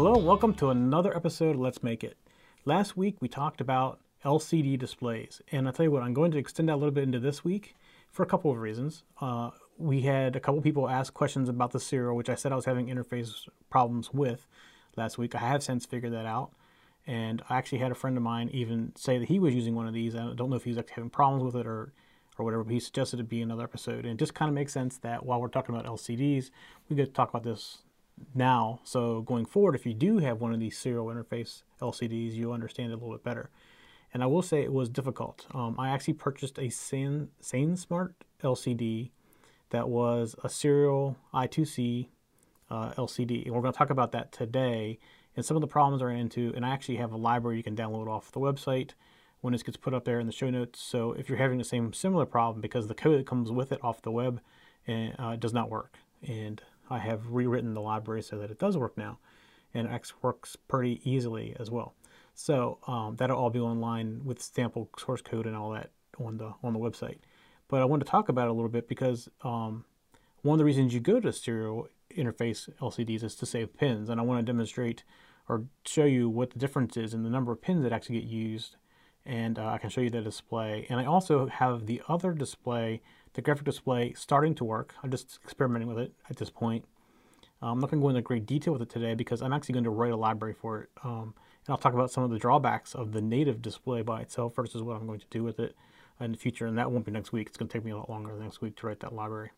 Hello, welcome to another episode of Let's Make It. Last week we talked about LCD displays, and I'll tell you what, I'm going to extend that a little bit into this week for a couple of reasons. We had a couple people ask questions about the serial, which I said I was having interface problems with last week. I have since figured that out, and I actually had a friend of mine even say that he was using one of these. I don't know if he was actually having problems with it or whatever, but he suggested it be another episode, and it just kind of makes sense that while we're talking about LCDs, we get to talk about this now, so going forward, if you do have one of these serial interface LCDs, you'll understand it a little bit better. And I will say it was difficult. I actually purchased a SainSmart LCD that was a serial I2C LCD, and we're going to talk about that today and some of the problems I ran into. And I actually have a library you can download off the website when this gets put up there in the show notes. So if you're having the similar problem, because the code that comes with it off the web and does not work, and I have rewritten the library so that it does work now, and X works pretty easily as well. So that'll all be online with sample source code and all that on the website. But I wanted to talk about it a little bit because one of the reasons you go to serial interface LCDs is to save pins, and I want to demonstrate or show you what the difference is in the number of pins that actually get used, and I can show you the display. And I also have the other display, the graphic display, starting to work. I'm just experimenting with it at this point. I'm not going to go into great detail with it today because I'm actually going to write a library for it. And I'll talk about some of the drawbacks of the native display by itself versus what I'm going to do with it in the future. And that won't be next week. It's going to take me a lot longer than next week to write that library.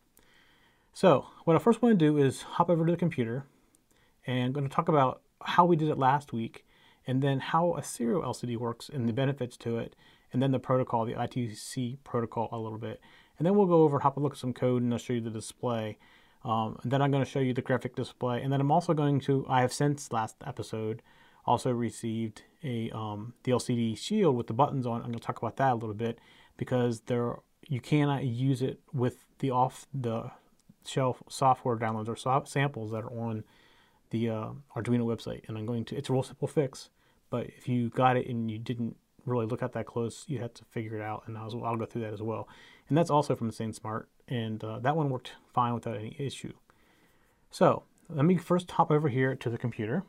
So what I first want to do is hop over to the computer, and I'm going to talk about how we did it last week, and then how a serial LCD works and the benefits to it, and then the protocol, the I2C protocol a little bit. And then we'll go over and hop a look at some code, and I'll show you the display. And then I'm going to show you the graphic display. And then I'm also going to, I have since last episode, also received a the LCD shield with the buttons on it. I'm going to talk about that a little bit because you cannot use it with the off-the-shelf software downloads or samples that are on the Arduino website. And I'm going to, it's a real simple fix, but if you got it and you didn't really look at that close, you have to figure it out, and I'll go through that as well. And that's also from SainSmart, and that one worked fine without any issue. So let me first hop over here to the computer,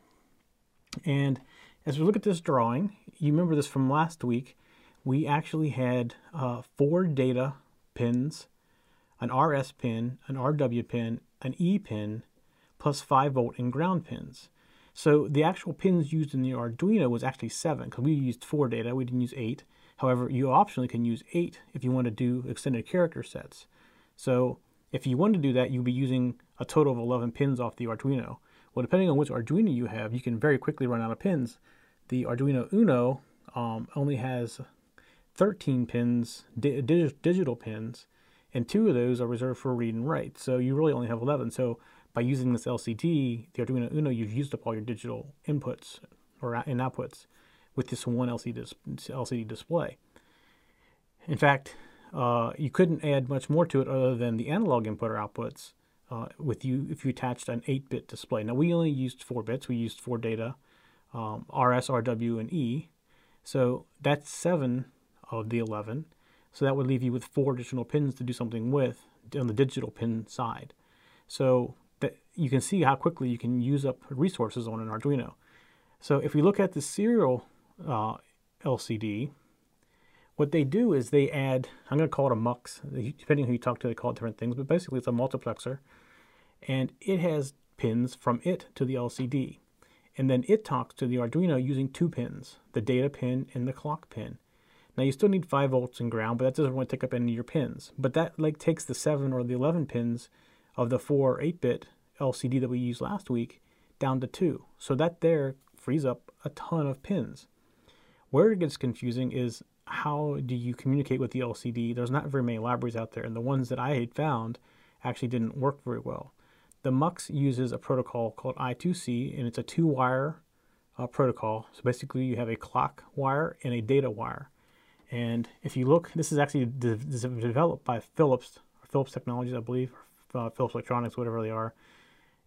and as we look at this drawing, you remember this from last week, we actually had 4 data pins, an RS pin, an RW pin, an E pin, plus 5-volt and ground pins. So the actual pins used in the Arduino was actually 7, because we used 4 data, we didn't use 8. However, you optionally can use 8 if you want to do extended character sets. So if you want to do that, you'll be using a total of 11 pins off the Arduino. Well, depending on which Arduino you have, you can very quickly run out of pins. The Arduino Uno only has 13 pins, digital pins, and 2 of those are reserved for read and write. So you really only have 11. So by using this LCD, the Arduino Uno, you've used up all your digital inputs and outputs with this one LCD display. In fact, you couldn't add much more to it other than the analog input or outputs if you attached an 8-bit display. Now, we only used 4 bits. We used 4 data, RS, RW, and E. So that's 7 of the 11. So that would leave you with 4 additional pins to do something with on the digital pin side. So that you can see how quickly you can use up resources on an Arduino. So if we look at the serial LCD, what they do is they add, I'm going to call it a mux, depending on who you talk to, they call it different things, but basically it's a multiplexer, and it has pins from it to the LCD, and then it talks to the Arduino using 2 pins, the data pin and the clock pin. Now you still need 5 volts and ground, but that doesn't really take up any of your pins, but that takes the 7 or the 11 pins of the 4 8-bit LCD that we used last week down to 2. So that there frees up a ton of pins. Where it gets confusing is how do you communicate with the LCD? There's not very many libraries out there, and the ones that I had found actually didn't work very well. The MUX uses a protocol called I2C, and it's a 2-wire protocol. So basically you have a clock wire and a data wire. And if you look, this is actually developed by Philips, or Philips Technologies, I believe, Philips Electronics, whatever they are.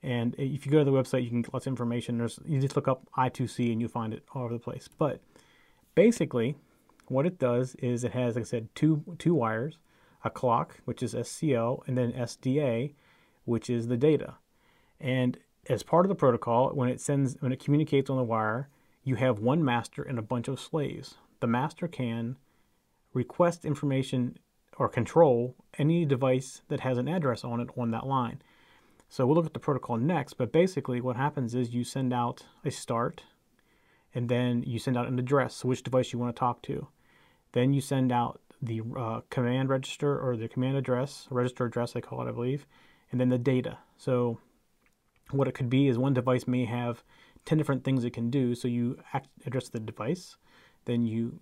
And if you go to the website, you can get lots of information. You just look up I2C and you'll find it all over the place. But basically, what it does is it has, like I said, two wires, a clock, which is SCL, and then SDA, which is the data. And as part of the protocol, when it communicates on the wire, you have one master and a bunch of slaves. The master can request information or control any device that has an address on it on that line. So we'll look at the protocol next, but basically what happens is you send out a start, and then you send out an address, so which device you want to talk to. Then you send out the command register, or the command address, register address they call it, I believe, and then the data. So what it could be is one device may have 10 different things it can do, so you address the device, then you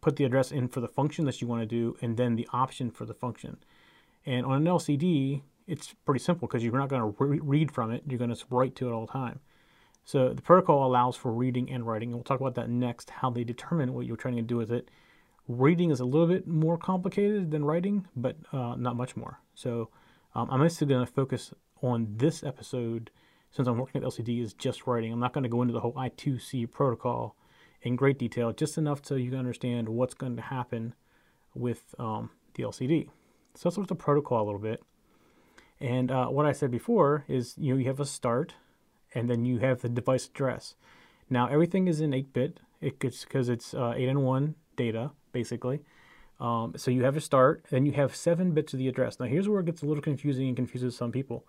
put the address in for the function that you want to do, and then the option for the function. And on an LCD, it's pretty simple because you're not going to read from it, you're going to write to it all the time. So the protocol allows for reading and writing, and we'll talk about that next, how they determine what you're trying to do with it. Reading is a little bit more complicated than writing, but not much more. So I'm actually going to focus on this episode, since I'm working with LCD, is just writing. I'm not going to go into the whole I2C protocol in great detail, just enough so you can understand what's going to happen with the LCD. So let's look at the protocol a little bit. And what I said before is, you know, you have a start, and then you have the device address. Now everything is in 8-bit, because it's 8 and 1 data, basically. So you have a start, and you have 7 bits of the address. Now here's where it gets a little confusing and confuses some people,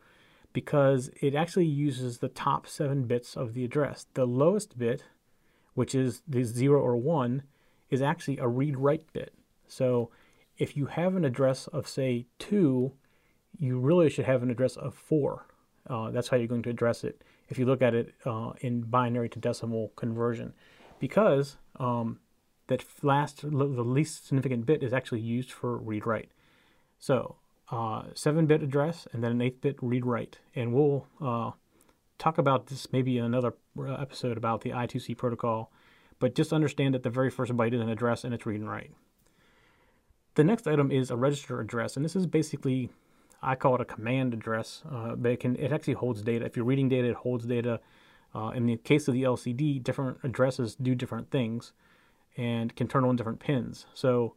because it actually uses the top 7 bits of the address. The lowest bit, which is the 0 or 1, is actually a read-write bit. So if you have an address of, say, 2, you really should have an address of 4. That's how you're going to address it, if you look at it in binary to decimal conversion, because that last, the least significant bit is actually used for read-write. So 7-bit address, and then an 8-bit read-write. And we'll talk about this maybe in another episode about the I2C protocol, but just understand that the very first byte is an address and it's read and write. The next item is a register address, and this is basically, I call it a command address, but it actually holds data. If you're reading data, it holds data. In the case of the LCD, different addresses do different things and can turn on different pins. So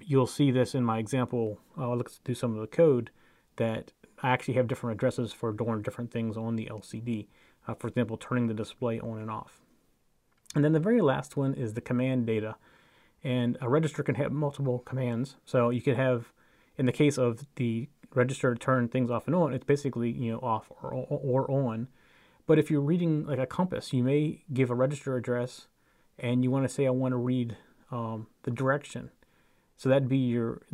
you'll see this in my example. I'll look through some of the code that I actually have different addresses for doing different things on the LCD. For example, turning the display on and off. And then the very last one is the command data. And a register can have multiple commands. So you could have, in the case of the register to turn things off and on, it's basically, you know, off or on. But if you're reading like a compass, you may give a register address and you want to say, I want to read the direction. So that'd be your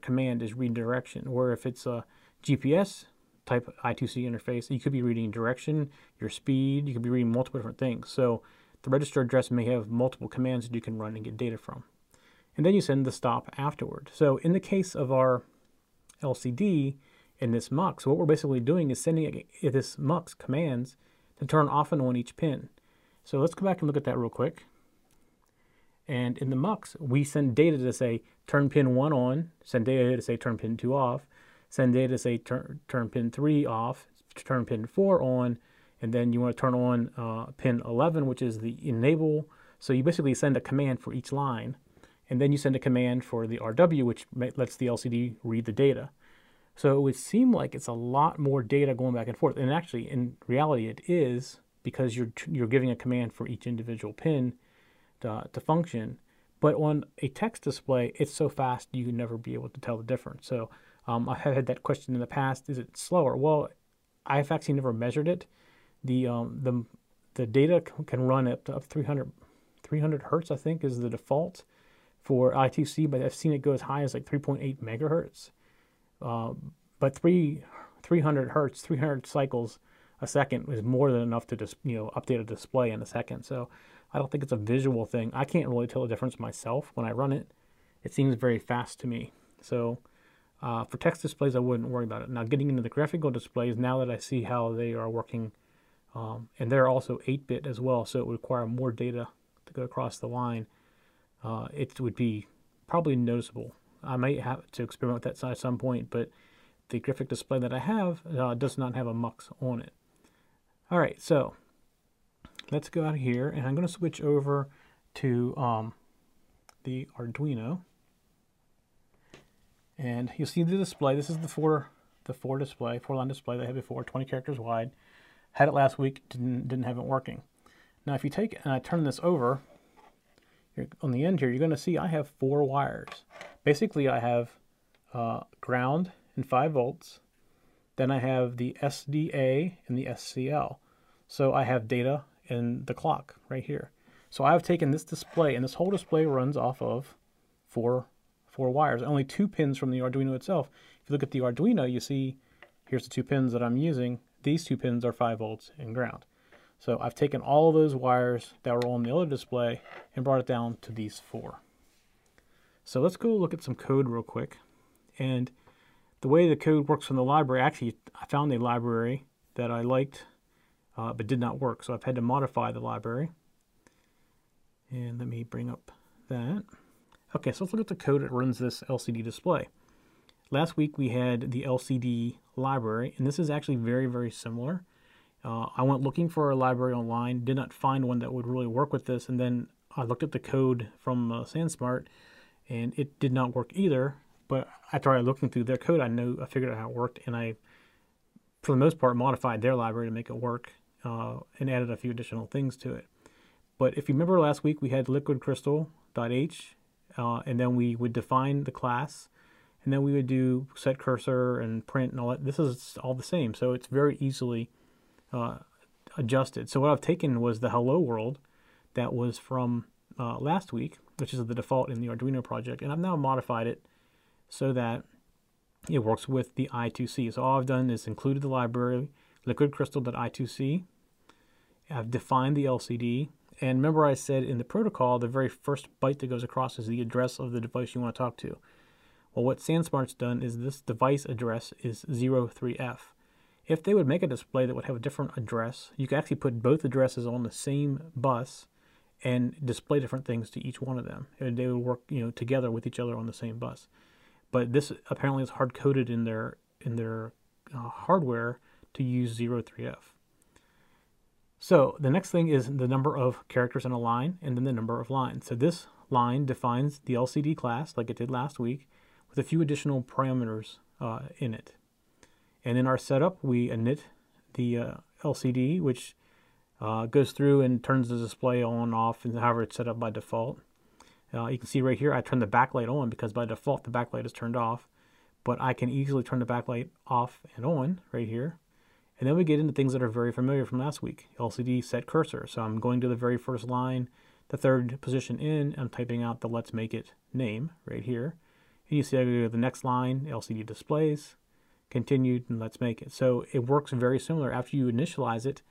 command is read direction. Or if it's a GPS type I2C interface, you could be reading direction, your speed, you could be reading multiple different things. So the register address may have multiple commands that you can run and get data from. And then you send the stop afterward. So in the case of our LCD in this MUX, what we're basically doing is sending this MUX commands to turn off and on each pin. So let's go back and look at that real quick. And in the MUX, we send data to say turn pin 1 on, send data to say turn pin 2 off, send data to say turn pin 3 off, turn pin 4 on, and then you want to turn on pin 11, which is the enable. So you basically send a command for each line, and then you send a command for the RW, which lets the LCD read the data. So it would seem like it's a lot more data going back and forth, and actually, in reality, it is, because you're giving a command for each individual pin to function. But on a text display, it's so fast you can never be able to tell the difference. So I have had that question in the past: is it slower? Well, I've actually never measured it. The data can run up 300 hertz, I think, is the default for I2C, but I've seen it go as high as like 3.8 megahertz. But 300 hertz, 300 cycles a second is more than enough to just, you know, update a display in a second. So I don't think it's a visual thing. I can't really tell the difference myself when I run it. It seems very fast to me. So for text displays, I wouldn't worry about it. Now getting into the graphical displays, now that I see how they are working, and they're also 8-bit as well, so it would require more data to go across the line. It would be probably noticeable. I might have to experiment with that at some point, but the graphic display that I have does not have a MUX on it. All right, so let's go out of here, and I'm going to switch over to the Arduino. And you'll see the display. This is the 4 the four-line display they had before, 20 characters wide. Had it last week, didn't have it working. Now if you take and I turn this over, on the end here, you're going to see I have four wires. Basically I have ground and 5 volts. Then I have the SDA and the SCL. So I have data and the clock right here. So I've taken this display, and this whole display runs off of four wires. Only two pins from the Arduino itself. If you look at the Arduino, you see here's the two pins that I'm using. These two pins are 5 volts and ground. So I've taken all of those wires that were on the other display and brought it down to these four. So let's go look at some code real quick. And the way the code works from the library, actually I found a library that I liked but did not work. So I've had to modify the library. And let me bring up that. Okay, so let's look at the code that runs this LCD display. Last week we had the LCD library, and this is actually very, very similar. I went looking for a library online, did not find one that would really work with this, and then I looked at the code from SainSmart, and it did not work either. But after I looking through their code, I figured out how it worked, and I, for the most part, modified their library to make it work and added a few additional things to it. But if you remember last week, we had liquidcrystal.h, and then we would define the class. And then we would do set cursor and print and all that. This is all the same, so it's very easily adjusted. So what I've taken was the hello world that was from last week, which is the default in the Arduino project, and I've now modified it so that it works with the I2C. So all I've done is included the library, liquidcrystal.i2c. I've defined the LCD. And remember I said in the protocol, the very first byte that goes across is the address of the device you want to talk to. Well, what SainSmart's done is this device address is 03F. If they would make a display that would have a different address, you could actually put both addresses on the same bus and display different things to each one of them. And they would work, together with each other on the same bus. But this apparently is hard coded in their hardware to use 03F. So the next thing is the number of characters in a line, and then the number of lines. So this line defines the LCD class like it did last week, with a few additional parameters in it. And in our setup, we init the LCD, which goes through and turns the display on and off, and however it's set up by default. You can see right here, I turned the backlight on because by default, the backlight is turned off, but I can easily turn the backlight off and on right here. And then we get into things that are very familiar from last week, LCD set cursor. So I'm going to the very first line, the third position in, I'm typing out the let's make it name right here. And you see I go to the next line, LCD displays, continued, and let's make it. So it works very similar after you initialize it,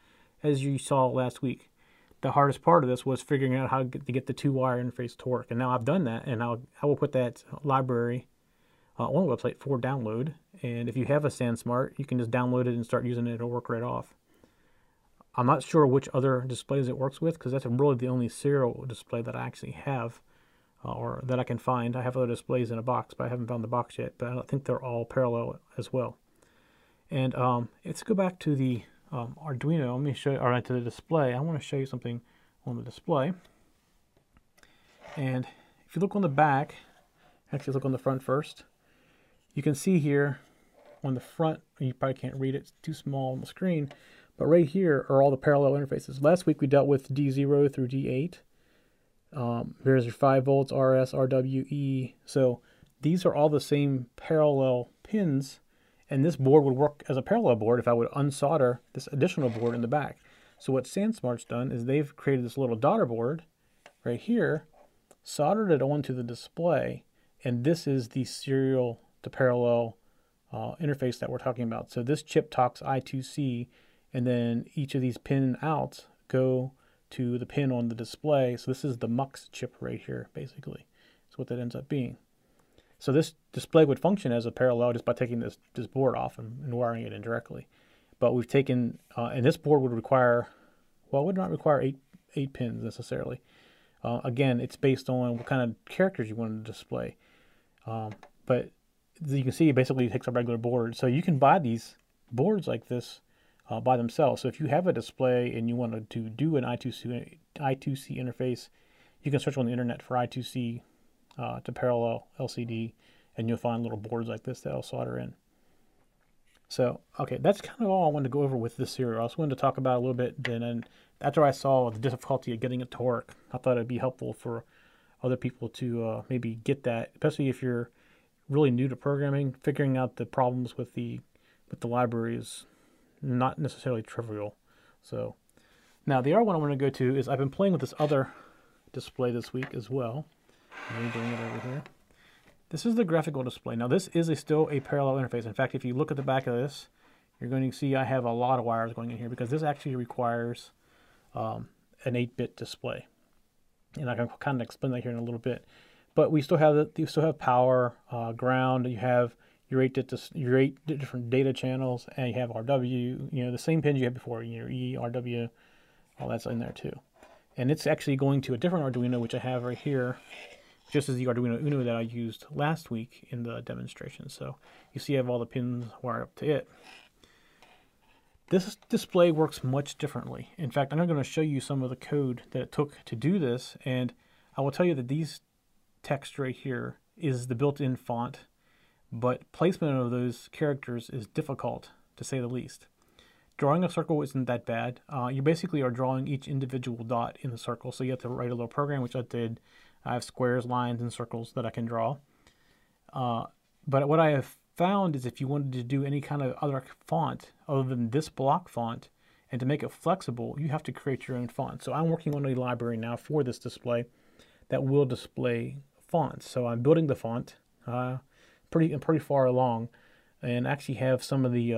as you saw last week. The hardest part of this was figuring out how to get the two-wire interface to work. And now I've done that, and I will put that library on the website for download. And if you have a SainSmart, you can just download it and start using it. It'll work right off. I'm not sure which other displays it works with, because that's really the only serial display that I actually have. Or that I can find. I have other displays in a box, but I haven't found the box yet, but I think they're all parallel as well. And let's go back to the Arduino. Let me show you, or to the display. I want to show you something on the display. And if you look on the back, actually look on the front first, you can see here on the front, you probably can't read it, it's too small on the screen, but right here are all the parallel interfaces. Last week we dealt with D0 through D8. Here's your 5 volts, RS, RWE. So these are all the same parallel pins, and this board would work as a parallel board if I would unsolder this additional board in the back. So what SainSmart's done is they've created this little daughter board right here, soldered it onto the display, and this is the serial to parallel interface that we're talking about. So this chip talks I2C, and then each of these pin outs go to the pin on the display. So this is the MUX chip right here, basically. That's what that ends up being. So this display would function as a parallel just by taking this board off and wiring it in directly. But we've taken, and this board would require, well, it would not require eight pins necessarily. Again, it's based on what kind of characters you want to display. But you can see it basically takes a regular board. So you can buy these boards like this by themselves. So if you have a display and you wanted to do an I2C interface, you can search on the internet for I2C to parallel LCD, and you'll find little boards like this that'll solder in. So, okay, that's kind of all I wanted to go over with this here. I also wanted to talk about a little bit then, and after I saw the difficulty of getting it to work, I thought it'd be helpful for other people to maybe get that, especially if you're really new to programming. Figuring out the problems with the library is not necessarily trivial. So now the other one I want to go to is I've been playing with this other display this week as well. Let me bring it over here. This is the graphical display. Now this is still a parallel interface. In fact, if you look at the back of this, you're going to see I have a lot of wires going in here because this actually requires an 8-bit display. And I can kind of explain that here in a little bit. But we still have power, ground. You have your 8 different data channels, and you have RW. You know, the same pins you had before. You know, E, RW, all that's in there too. And it's actually going to a different Arduino, which I have right here. Just as the Arduino Uno that I used last week in the demonstration. So you see I have all the pins wired up to it. This display works much differently. In fact, I'm going to show you some of the code that it took to do this, and I will tell you that these text right here is the built-in font, but placement of those characters is difficult, to say the least. Drawing a circle isn't that bad. You basically are drawing each individual dot in the circle, so you have to write a little program, which I did. I have squares, lines, and circles that I can draw. But what I have found is if you wanted to do any kind of other font other than this block font, and to make it flexible, you have to create your own font. So I'm working on a library now for this display that will display fonts. So I'm building the font pretty far along, and actually have some of the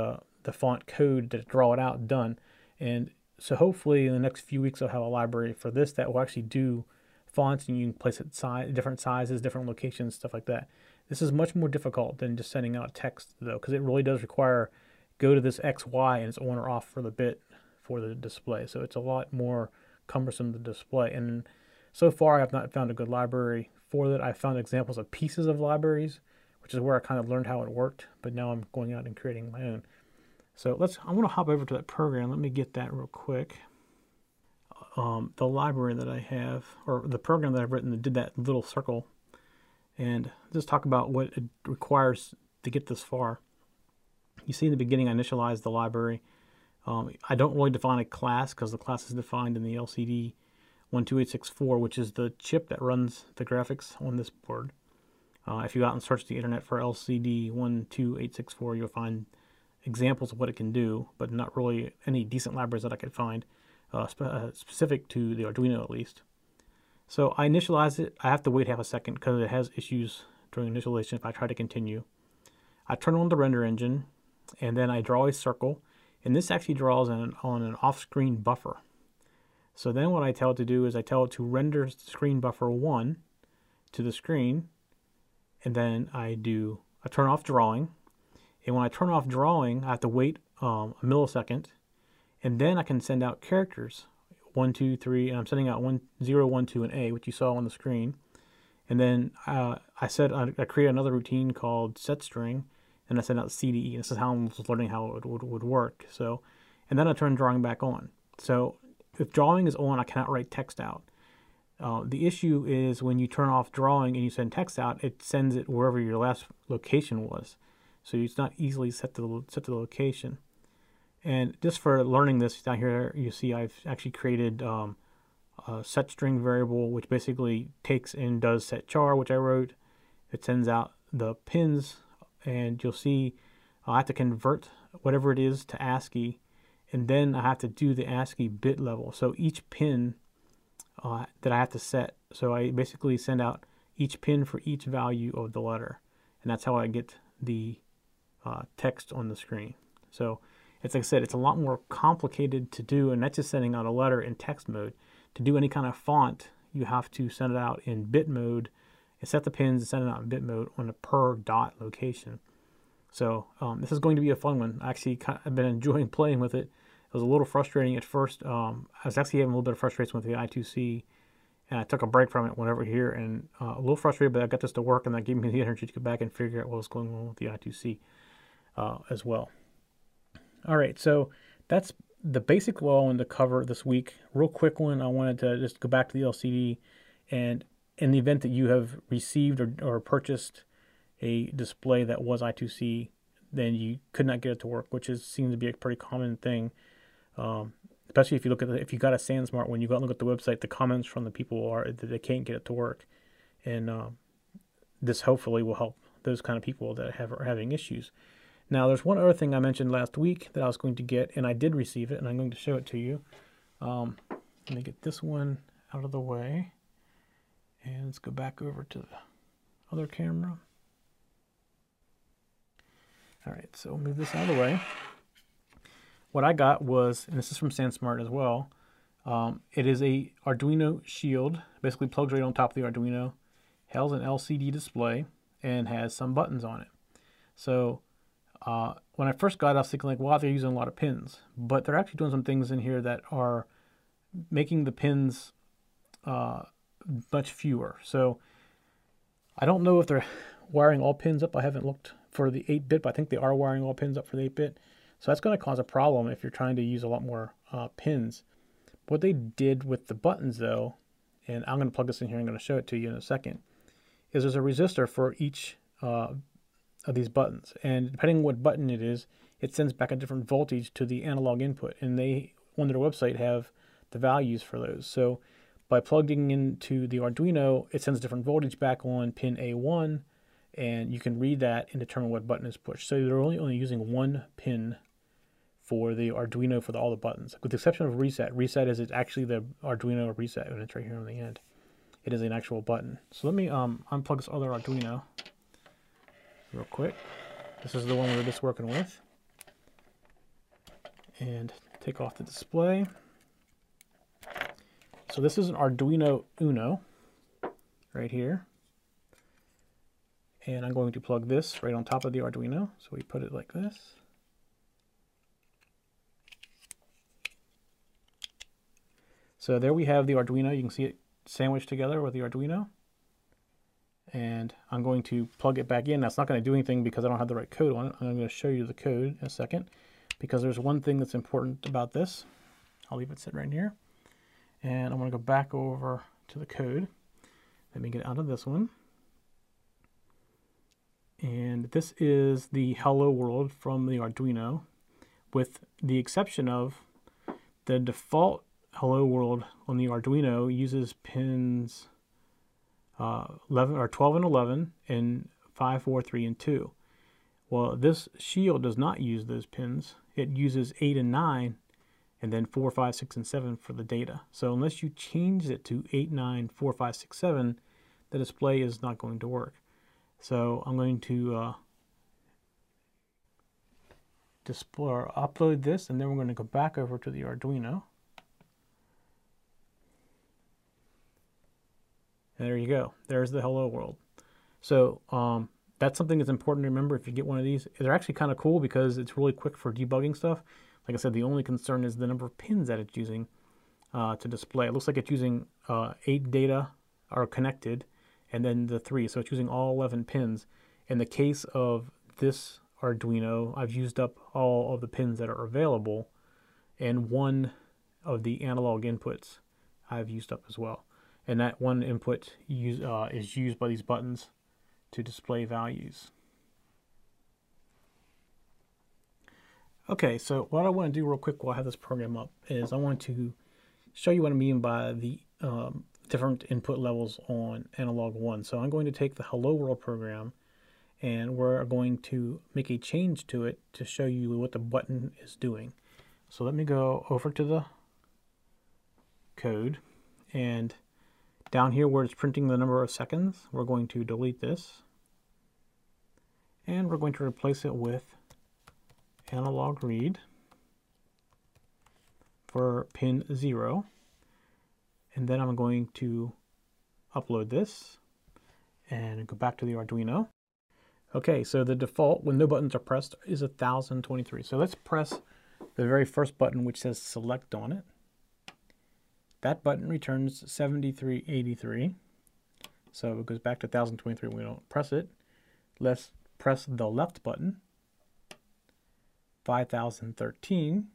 font code to draw it out done. And so hopefully in the next few weeks I'll have a library for this that will actually do fonts, and you can place it different sizes, different locations, stuff like that. This is much more difficult than just sending out text though, because it really does require go to this XY and it's on or off for the bit for the display. So it's a lot more cumbersome to display. And so far I've not found a good library for that. I found examples of pieces of libraries, which is where I kind of learned how it worked, but now I'm going out and creating my own. So I want to hop over to that program. Let me get that real quick. The library that I have, or the program that I've written that did that little circle, and just talk about what it requires to get this far. You see in the beginning I initialized the library. I don't really define a class because the class is defined in the LCD 12864, which is the chip that runs the graphics on this board. If you go out and search the internet for LCD 12864, you'll find examples of what it can do, but not really any decent libraries that I could find. Specific to the Arduino at least. So I initialize it. I have to wait half a second because it has issues during initialization if I try to continue. I turn on the render engine, and then I draw a circle, and this actually draws on an off-screen buffer. So then what I tell it to do is I tell it to render screen buffer 1 to the screen, and then I turn off drawing, and when I turn off drawing I have to wait a millisecond. And then I can send out characters 1, 2, 3, and I'm sending out 1, 0, 1, 2, and A, which you saw on the screen. And then I create another routine called setString, and I send out CDE. This is how I'm learning how it would work. So, and then I turn drawing back on. So if drawing is on, I cannot write text out. The issue is when you turn off drawing and you send text out, it sends it wherever your last location was. So it's not easily set to the location. And just for learning this down here, you see I've actually created a setString variable, which basically takes and does setChar, which I wrote. It sends out the pins, and you'll see I have to convert whatever it is to ASCII, and then I have to do the ASCII bit level. So each pin that I have to set, so I basically send out each pin for each value of the letter, and that's how I get the text on the screen. So it's like I said, it's a lot more complicated to do, and that's just sending out a letter in text mode. To do any kind of font, you have to send it out in bit mode and set the pins and send it out in bit mode on a per dot location. So this is going to be a fun one. Actually, I've been enjoying playing with it. It was a little frustrating at first. I was actually having a little bit of frustration with the I2C, and I took a break from it, went over here, and a little frustrated, but I got this to work, and that gave me the energy to go back and figure out what was going on with the I2C as well. All right, so that's the basic what I wanted to cover this week. Real quick one, I wanted to just go back to the LCD, and in the event that you have received or purchased a display that was I2C then you could not get it to work, which is seems to be a pretty common thing. Especially if you look at if you got a SainSmart, when you go and look at the website, the comments from the people are that they can't get it to work, and this hopefully will help those kind of people that are having issues. Now, there's one other thing I mentioned last week that I was going to get, and I did receive it, and I'm going to show it to you. Let me get this one out of the way, and let's go back over to the other camera. All right, so move this out of the way. What I got was, and this is from SainSmart as well, it is a Arduino shield, basically plugs right on top of the Arduino, has an LCD display, and has some buttons on it. So when I first got it, I was thinking like, wow, they're using a lot of pins, but they're actually doing some things in here that are making the pins much fewer. So I don't know if they're wiring all pins up. I haven't looked for the 8-bit, but I think they are wiring all pins up for the 8-bit. So that's going to cause a problem if you're trying to use a lot more pins. What they did with the buttons though, and I'm going to plug this in here, I'm going to show it to you in a second, is there's a resistor for each of these buttons, and depending on what button it is, it sends back a different voltage to the analog input, and they on their website have the values for those. So by plugging into the Arduino, it sends different voltage back on pin A1, and you can read that and determine what button is pushed. So they're only using one pin for the Arduino for all the buttons, with the exception of reset. Reset is actually the Arduino reset, and it's right here on the end. It is an actual button. So let me unplug this other Arduino real quick. This is the one we were just working with. And take off the display. So this is an Arduino Uno right here. And I'm going to plug this right on top of the Arduino. So we put it like this. So there we have the Arduino. You can see it sandwiched together with the Arduino, and I'm going to plug it back in. Now, it's not going to do anything because I don't have the right code on it. I'm going to show you the code in a second, because there's one thing that's important about this. I'll leave it sitting right here, and I'm going to go back over to the code. Let me get out of this one, and this is the hello world from the Arduino, with the exception of the default hello world on the Arduino uses pins 11 or 12 and 11 and 5, 4, 3, and 2. Well, this shield does not use those pins. It uses 8 and 9 and then 4, 5, 6, and 7 for the data. So unless you change it to 8, 9, 4, 5, 6, 7, the display is not going to work. So I'm going to display or upload this, and then we're going to go back over to the Arduino. And there you go. There's the hello world. So that's something that's important to remember if you get one of these. They're actually kind of cool because it's really quick for debugging stuff. Like I said, the only concern is the number of pins that it's using to display. It looks like it's using 8 data are connected and then the 3. So it's using all 11 pins. In the case of this Arduino, I've used up all of the pins that are available, and one of the analog inputs I've used up as well. And that one input is used by these buttons to display values. Okay, so what I want to do real quick while I have this program up is I want to show you what I mean by the different input levels on analog 1. So I'm going to take the Hello World program, and we're going to make a change to it to show you what the button is doing. So let me go over to the code, and down here where it's printing the number of seconds, we're going to delete this, and we're going to replace it with analog read for pin 0, and then I'm going to upload this and go back to the Arduino. Okay, so the default when no buttons are pressed is 1023. So let's press the very first button which says select on it. That button returns 7383. So it goes back to 1023 when we don't press it. Let's press the left button, 5013.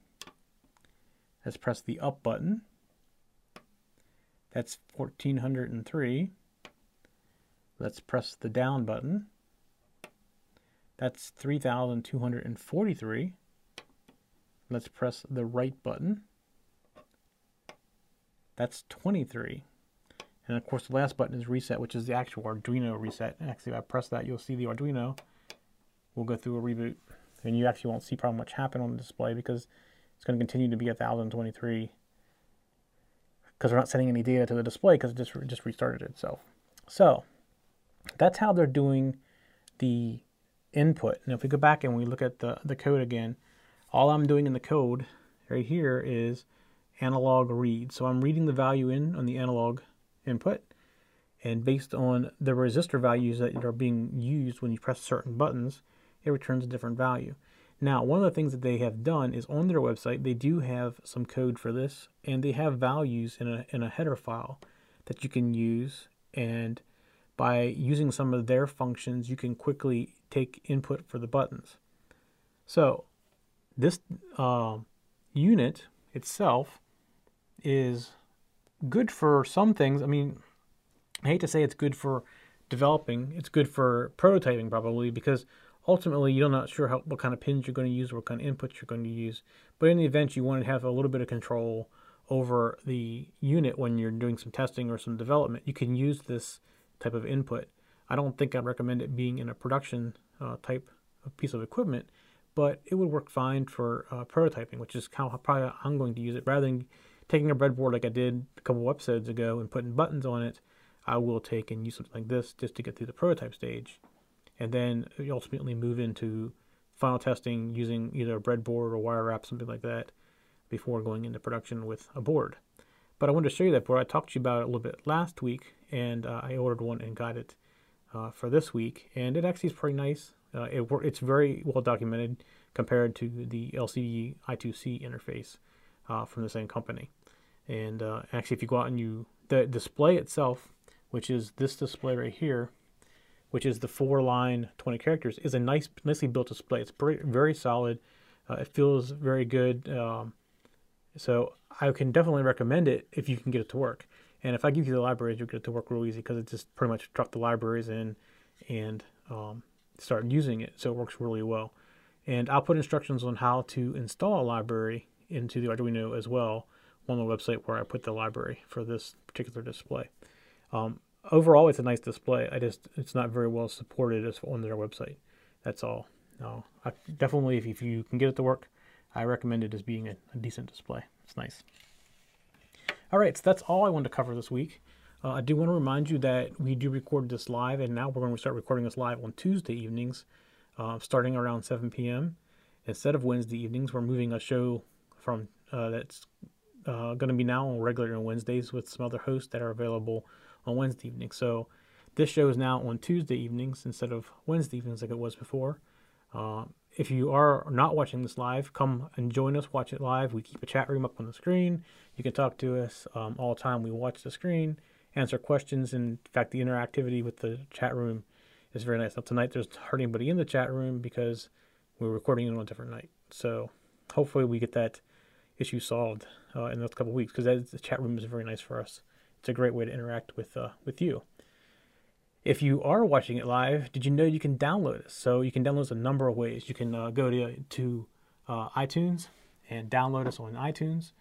Let's press the up button. That's 1403. Let's press the down button, That's 3,243. Let's press the right button. That's 23. And of course the last button is reset, which is the actual Arduino reset. And actually if I press that, you'll see the Arduino will go through a reboot. And you actually won't see probably much happen on the display because it's going to continue to be 1,023 because we're not sending any data to the display because it just restarted itself. So that's how they're doing the input. Now if we go back and we look at the code again, all I'm doing in the code right here is analog read. So I'm reading the value in on the analog input, and based on the resistor values that are being used when you press certain buttons, it returns a different value. Now, one of the things that they have done is on their website, they do have some code for this, and they have values in a header file that you can use, and by using some of their functions, you can quickly take input for the buttons. So this unit itself is good for some things. I mean, I hate to say it's good for developing. It's good for prototyping probably, because ultimately you're not sure what kind of pins you're going to use, what kind of inputs you're going to use. But in the event you want to have a little bit of control over the unit when you're doing some testing or some development, you can use this type of input. I don't think I'd recommend it being in a production type of piece of equipment, but it would work fine for prototyping, which is how probably I'm going to use it. Rather than taking a breadboard like I did a couple episodes ago and putting buttons on it, I will take and use something like this just to get through the prototype stage. And then you ultimately move into final testing using either a breadboard or wire wrap, something like that, before going into production with a board. But I wanted to show you that board. I talked to you about it a little bit last week, and I ordered one and got it for this week. And it actually is pretty nice. It's very well documented compared to the LCD I2C interface from the same company. And actually, if you go out and the display itself, which is this display right here, which is the 4-line 20 characters, is a nicely built display. It's very solid. It feels very good. So I can definitely recommend it if you can get it to work. And if I give you the libraries, you'll get it to work real easy because it just pretty much dropped the libraries in and start using it. So it works really well. And I'll put instructions on how to install a library into the Arduino as well on the website where I put the library for this particular display. Overall, it's a nice display. It's not very well supported as on their website. That's all. No, definitely, if you can get it to work, I recommend it as being a decent display. It's nice. All right, so that's all I wanted to cover this week. I do want to remind you that we do record this live, and now we're going to start recording this live on Tuesday evenings, starting around 7 p.m. Instead of Wednesday evenings, we're moving a show from that's going to be now on regular on Wednesdays with some other hosts that are available on Wednesday evening. So this show is now on Tuesday evenings instead of Wednesday evenings like it was before. If you are not watching this live, come and join us, watch it live. We keep a chat room up on the screen. You can talk to us all the time. We watch the screen, answer questions. In fact, the interactivity with the chat room is very nice. Now tonight there's hardly anybody in the chat room because we're recording it on a different night. So hopefully we get that issue solved in the next couple of weeks, because the chat room is very nice for us. It's a great way to interact with you. If you are watching it live, did you know you can download it? So you can download us a number of ways. You can go to iTunes and download us on iTunes.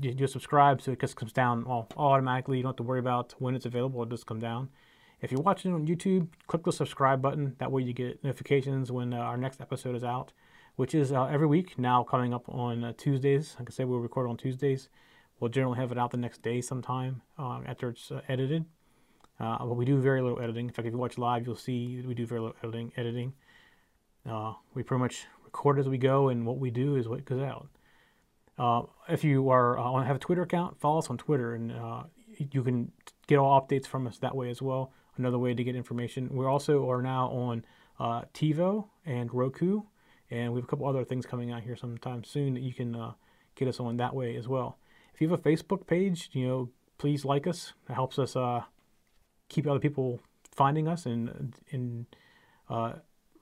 You do subscribe, so it just comes down all automatically. You don't have to worry about when it's available. It just comes down. If you're watching it on YouTube, click the subscribe button. That way you get notifications when our next episode is out, which is every week now, coming up on Tuesdays. Like I said, we'll record on Tuesdays. We'll generally have it out the next day sometime after it's edited. But we do very little editing. In fact, if you watch live, you'll see we do very little editing. We pretty much record as we go, and what we do is what goes out. If you have a Twitter account, follow us on Twitter, and you can get all updates from us that way as well. Another way to get information. We also are now on TiVo and Roku, and we have a couple other things coming out here sometime soon that you can get us on that way as well. If you have a Facebook page, please like us. It helps us keep other people finding us and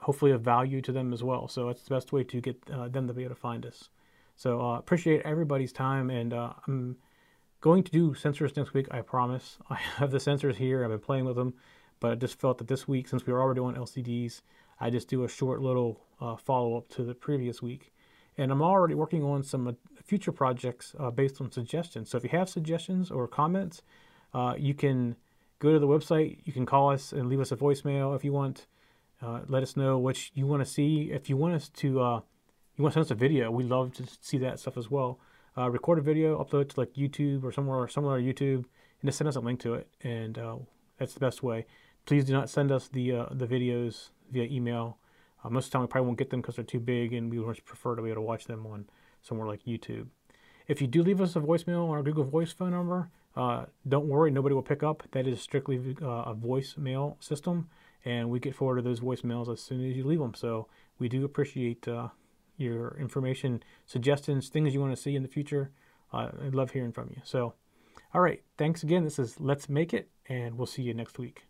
hopefully of value to them as well. So that's the best way to get them to be able to find us. So appreciate everybody's time, and I'm going to do sensors next week, I promise. I have the sensors here. I've been playing with them, but I just felt that this week, since we were already on LCDs, I just do a short little follow-up to the previous week. And I'm already working on some future projects based on suggestions. So if you have suggestions or comments, you can go to the website, you can call us and leave us a voicemail if you want. Let us know what you want to see. If you want us to you want to send us a video, we'd love to see that stuff as well. Record a video, upload it to like YouTube or somewhere on YouTube, and just send us a link to it. And that's the best way. Please do not send us the videos via email. Most of the time we probably won't get them because they're too big, and we would prefer to be able to watch them on somewhere like YouTube. If you do leave us a voicemail on our Google Voice phone number, don't worry, nobody will pick up. That is strictly a voicemail system, and we get forwarded those voicemails as soon as you leave them. So we do appreciate your information, suggestions, things you want to see in the future. I love hearing from you. So, all right, thanks again. This is Let's Make It, and we'll see you next week.